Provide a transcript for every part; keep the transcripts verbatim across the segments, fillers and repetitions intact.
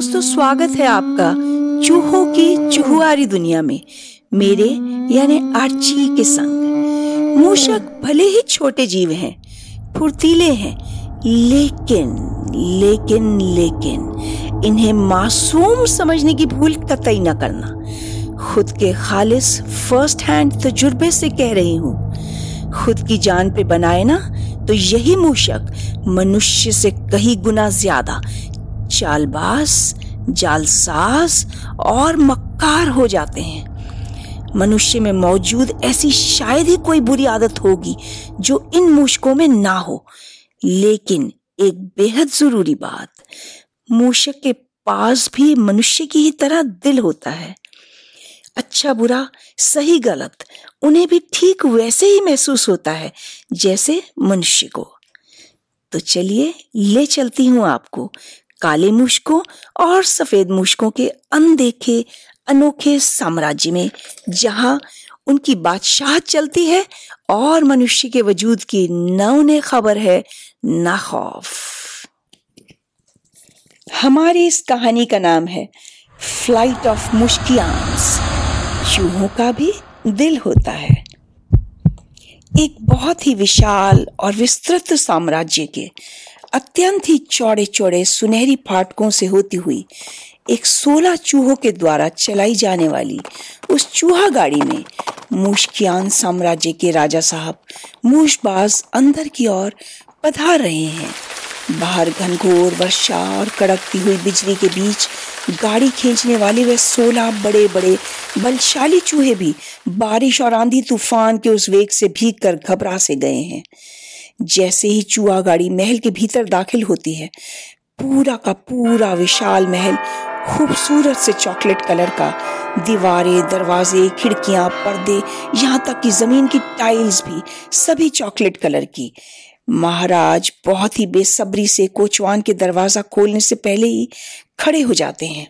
दोस्तों, स्वागत है आपका चूहों की चुहुआरी दुनिया में मेरे यानी आर्ची के संग। मूषक भले ही छोटे जीव हैं, फुर्तीले हैं, लेकिन लेकिन लेकिन इन्हें मासूम समझने की भूल कतई ना करना। खुद के खालिस फर्स्ट हैंड तजुर्बे से कह रही हूँ, खुद की जान पे बनाए ना तो यही मूषक मनुष्य से कहीं गुना ज्यादा चालबाज, जालसाज और मक्कार हो जाते हैं। मनुष्य में मौजूद ऐसी शायद ही कोई बुरी आदत होगी जो इन मूषकों में ना हो। लेकिन एक बेहद जरूरी बात, मूषक के पास भी मनुष्य की ही तरह दिल होता है। अच्छा बुरा, सही गलत उन्हें भी ठीक वैसे ही महसूस होता है जैसे मनुष्य को। तो चलिए ले चलती हूँ आपको काले मूषकों और सफेद मूषकों के अनदेखे अनोखे साम्राज्य में, जहां उनकी बादशाह चलती है और मनुष्य के वजूद की न उन्हें खबर है ना खौफ। हमारी इस कहानी का नाम है फ्लाइट ऑफ मूशकियांस। चूहों का भी दिल होता है। एक बहुत ही विशाल और विस्तृत साम्राज्य के अत्यंत ही चौड़े चौड़े सुनहरी फाटकों से होती हुई एक सोलह चूहों के द्वारा चलाई जाने वाली उस चूहा गाड़ी में मूशकियान साम्राज्य के राजा साहब मूशबाज अंदर की ओर पधार रहे हैं। बाहर घनघोर वर्षा और कड़कती हुई बिजली के बीच गाड़ी खींचने वाले वे सोलह बड़े बड़े बलशाली चूहे भी बारिश और आंधी तूफान के उस वेग से भीगकर घबरा से गए हैं। जैसे ही चूहा गाड़ी महल के भीतर दाखिल होती है, पूरा का पूरा विशाल महल खूबसूरत से चॉकलेट कलर का, दीवारें, दरवाजे, खिड़कियां, पर्दे, यहाँ तक कि जमीन की टाइल्स भी सभी चॉकलेट कलर की। महाराज बहुत ही बेसब्री से कोचवान के दरवाजा खोलने से पहले ही खड़े हो जाते हैं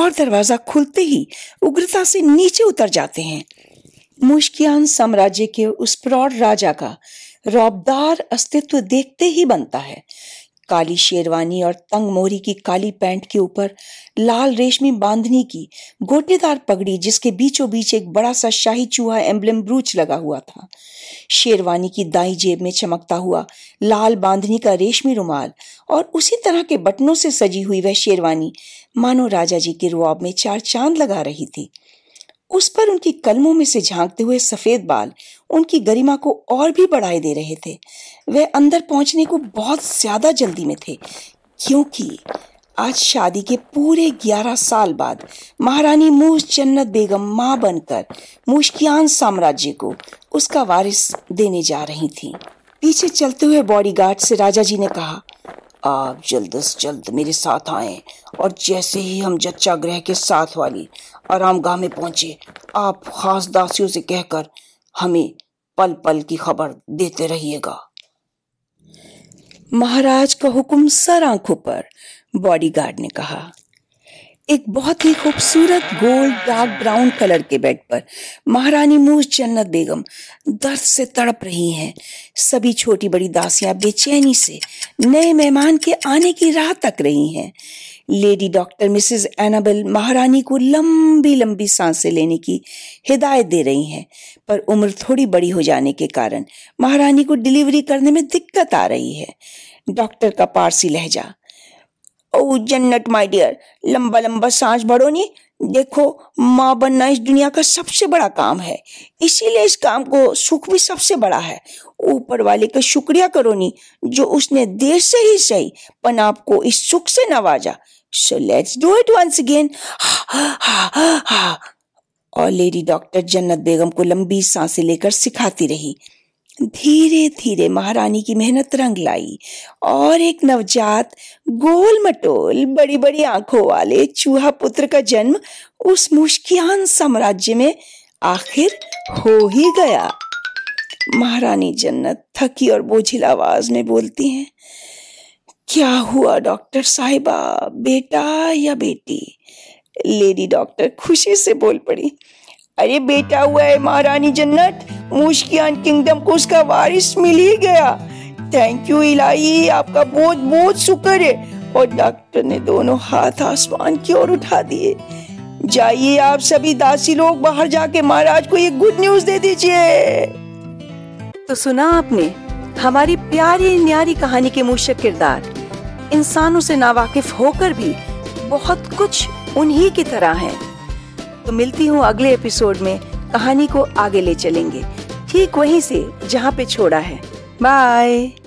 और दरवाजा खुलते ही उग्रता से नीचे उतर जाते हैं। मूशकियान साम्राज्य के उस प्रौढ़ राजा का रौबदार अस्तित्व देखते ही बनता है। काली शेरवानी और तंग मोहरी की काली पैंट के ऊपर लाल रेशमी बांधनी की गोटेदार पगड़ी, जिसके बीचों बीच एक बड़ा सा शाही चूहा एम्ब्लेम ब्रूच लगा हुआ था। शेरवानी की दाईं जेब में चमकता हुआ लाल बांधनी का रेशमी रुमाल और उसी तरह के बटनों से सजी हुई वह शेरवानी मानो राजा जी के रुआब में चार चांद लगा रही थी। उस पर उनकी कलमों में से झांकते हुए सफेद बाल उनकी गरिमा को और भी बढ़ाए दे रहे थे। वे अंदर पहुंचने को बहुत ज्यादा जल्दी में थे, क्योंकि आज शादी के पूरे ग्यारह साल बाद महारानी मूश जन्नत बेगम मां बनकर मूशकियान साम्राज्य को उसका वारिस देने जा रही थी। पीछे चलते हुए बॉडीगार्ड से राजा जी ने कहा, आप जल्द से जल्द मेरे साथ आएं और जैसे ही हम जच्चा ग्रह के साथ वाली आरामगाह में पहुंचे, आप खास दासियों से कहकर हमें पल पल की खबर देते रहिएगा। महाराज का हुक्म सर आंखों पर, बॉडीगार्ड ने कहा। एक बहुत ही खूबसूरत गोल्ड डार्क ब्राउन कलर के बेड पर महारानी मूश जन्नत बेगम दर्द से तड़प रही हैं। सभी छोटी बड़ी दासियां बेचैनी से नए मेहमान के आने की राह तक रही हैं। लेडी डॉक्टर मिसेज एनाबल महारानी को लंबी लंबी सांसें लेने की हिदायत दे रही हैं, पर उम्र थोड़ी बड़ी हो जाने के कारण महारानी को डिलीवरी करने में दिक्कत आ रही है। डॉक्टर का पारसी लहजा, ओ जन्नत माय डियर, लंबा लंबा सांस भरो नी, देखो माँ बनना इस दुनिया का सबसे बड़ा काम है, इसीलिए इस काम को सुख भी सबसे बड़ा है। ऊपर वाले का शुक्रिया करो नी जो उसने देर से ही सही पन आपको इस सुख से नवाजा। So let's do it once again. और लेडी डॉक्टर जन्नत बेगम को लंबी सांसें लेकर सिखाती रही। धीरे धीरे महारानी की मेहनत रंग लाई और एक नवजात गोल मटोल बड़ी बड़ी आंखों वाले चूहा पुत्र का जन्म उस मूशकियान साम्राज्य में आखिर हो ही गया। महारानी जन्नत थकी और बोझिल आवाज में बोलती हैं, क्या हुआ डॉक्टर साहिबा, बेटा या बेटी? लेडी डॉक्टर खुशी से बोल पड़ी, अरे बेटा हुआ है महारानी जन्नत, मूशकियान किंगडम को उसका वारिस मिल ही गया। थैंक यू इलाही, आपका बहुत बहुत शुक्र है। और डॉक्टर ने दोनों हाथ आसमान की ओर उठा दिए। जाइए आप सभी दासी लोग बाहर जाके महाराज को ये गुड न्यूज दे दीजिए। तो सुना आपने हमारी प्यारी न्यारी कहानी के मूशक किरदार इंसानों से नावाकिफ होकर भी बहुत कुछ उन्हीं की तरह हैं। तो मिलती हूँ अगले एपिसोड में, कहानी को आगे ले चलेंगे ठीक वहीं से जहाँ पे छोड़ा है। बाय।